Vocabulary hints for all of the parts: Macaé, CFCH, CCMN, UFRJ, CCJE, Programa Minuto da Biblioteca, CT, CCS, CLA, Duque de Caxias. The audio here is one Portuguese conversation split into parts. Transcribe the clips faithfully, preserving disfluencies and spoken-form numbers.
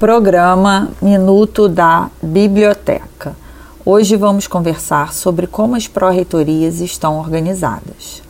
Programa Minuto da Biblioteca. Hoje vamos conversar sobre como as pró-reitorias estão organizadas.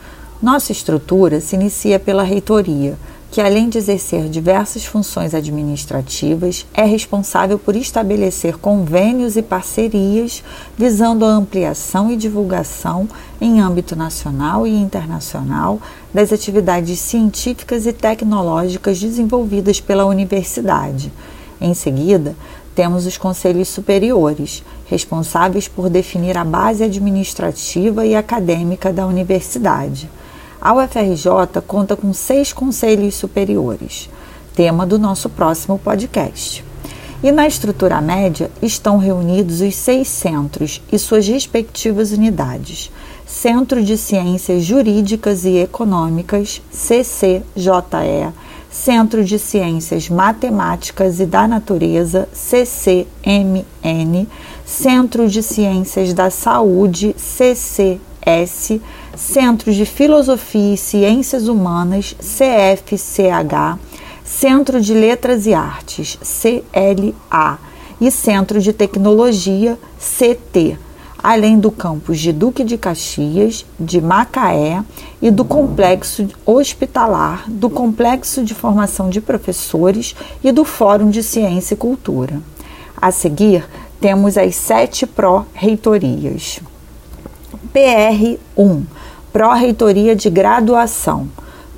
Nossa estrutura se inicia pela reitoria, que além de exercer diversas funções administrativas, é responsável por estabelecer convênios e parcerias visando a ampliação e divulgação em âmbito nacional e internacional das atividades científicas e tecnológicas desenvolvidas pela universidade. Em seguida, temos os conselhos superiores, responsáveis por definir a base administrativa e acadêmica da universidade. A U F R J conta com seis conselhos superiores, tema do nosso próximo podcast. E na estrutura média estão reunidos os seis centros e suas respectivas unidades: Centro de Ciências Jurídicas e Econômicas, C C J E, Centro de Ciências Matemáticas e da Natureza, C C M N, Centro de Ciências da Saúde, C C S, Centro de Filosofia e Ciências Humanas, C F C H, Centro de Letras e Artes, C L A, e Centro de Tecnologia, C T, além do campus de Duque de Caxias, de Macaé e do Complexo Hospitalar, do Complexo de Formação de Professores e do Fórum de Ciência e Cultura. A seguir, temos as sete pró-reitorias. P R um, Pró-reitoria de Graduação.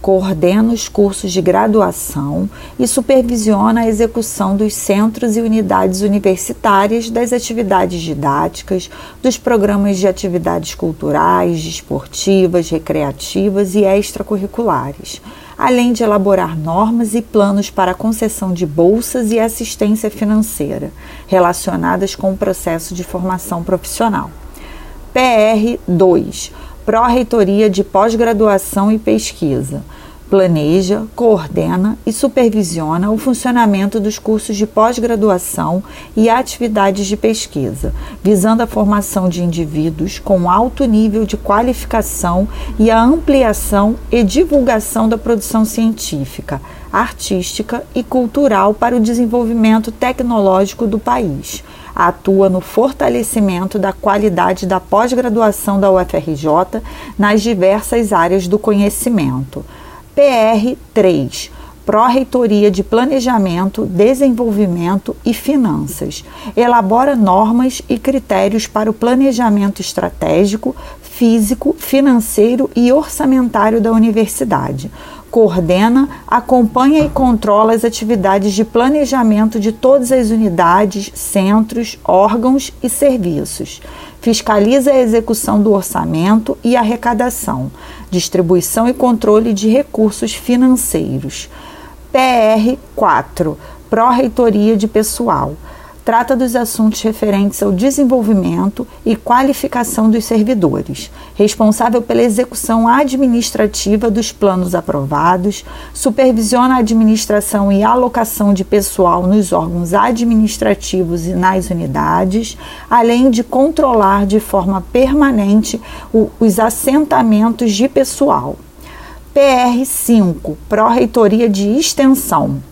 Coordena os cursos de graduação e supervisiona a execução dos centros e unidades universitárias, das atividades didáticas, dos programas de atividades culturais, desportivas, recreativas e extracurriculares, além de elaborar normas e planos para a concessão de bolsas e assistência financeira relacionadas com o processo de formação profissional. P R dois. Pró-reitoria de Pós-graduação e Pesquisa. Planeja, coordena e supervisiona o funcionamento dos cursos de pós-graduação e atividades de pesquisa, visando a formação de indivíduos com alto nível de qualificação e a ampliação e divulgação da produção científica, artística e cultural para o desenvolvimento tecnológico do país. Atua no fortalecimento da qualidade da pós-graduação da U F R J nas diversas áreas do conhecimento. P R três. Pró-reitoria de Planejamento, Desenvolvimento e Finanças. Elabora normas e critérios para o planejamento estratégico, físico, financeiro e orçamentário da universidade. Coordena, acompanha e controla as atividades de planejamento de todas as unidades, centros, órgãos e serviços. Fiscaliza a execução do orçamento e arrecadação, distribuição e controle de recursos financeiros. P R quatro. Pró-reitoria de Pessoal. Trata dos assuntos referentes ao desenvolvimento e qualificação dos servidores, responsável pela execução administrativa dos planos aprovados, supervisiona a administração e alocação de pessoal nos órgãos administrativos e nas unidades, além de controlar de forma permanente os assentamentos de pessoal. P R cinco. Pró-reitoria de Extensão.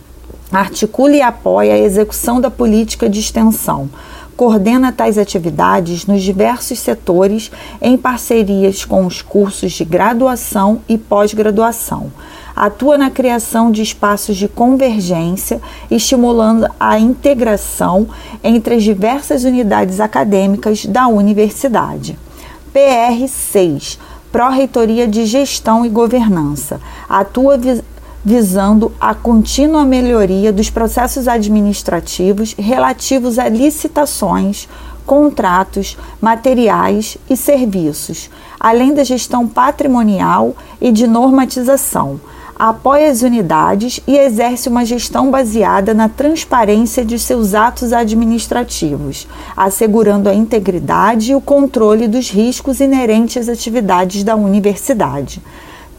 Articula e apoia a execução da política de extensão. Coordena tais atividades nos diversos setores em parcerias com os cursos de graduação e pós-graduação. Atua na criação de espaços de convergência, estimulando a integração entre as diversas unidades acadêmicas da universidade. P R seis. Pró-reitoria de Gestão e Governança. Atua vis- visando a contínua melhoria dos processos administrativos relativos a licitações, contratos, materiais e serviços, além da gestão patrimonial e de normatização. Apoia as unidades e exerce uma gestão baseada na transparência de seus atos administrativos, assegurando a integridade e o controle dos riscos inerentes às atividades da universidade.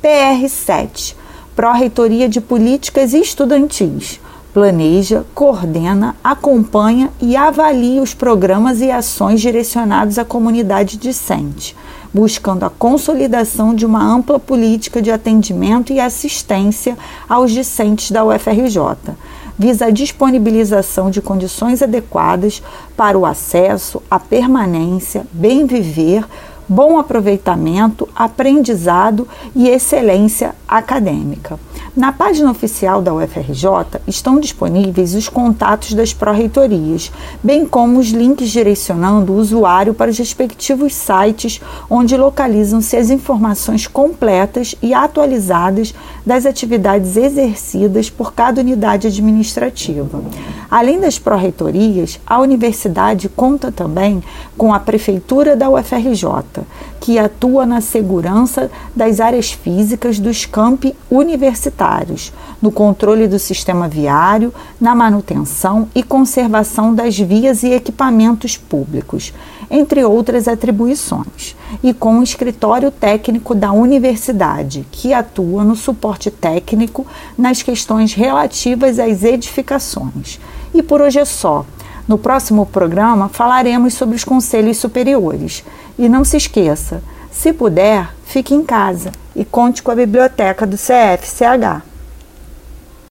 P R sete. Pró-reitoria de Políticas Estudantis. Planeja, coordena, acompanha e avalia os programas e ações direcionados à comunidade discente, buscando a consolidação de uma ampla política de atendimento e assistência aos discentes da U F R J. visa a disponibilização de condições adequadas para o acesso, a permanência, bem viver, bom aproveitamento, aprendizado e excelência acadêmica. Na página oficial da U F R J estão disponíveis os contatos das pró-reitorias, bem como os links direcionando o usuário para os respectivos sites onde localizam-se as informações completas e atualizadas das atividades exercidas por cada unidade administrativa. Além das pró-reitorias, a Universidade conta também com a Prefeitura da U F R J, que atua na segurança das áreas físicas dos campi universitários, no controle do sistema viário, na manutenção e conservação das vias e equipamentos públicos, entre outras atribuições, e com o escritório técnico da universidade, que atua no suporte técnico nas questões relativas às edificações. E por hoje é só. No próximo programa falaremos sobre os conselhos superiores. E não se esqueça, se puder, fique em casa e conte com a biblioteca do C F C H.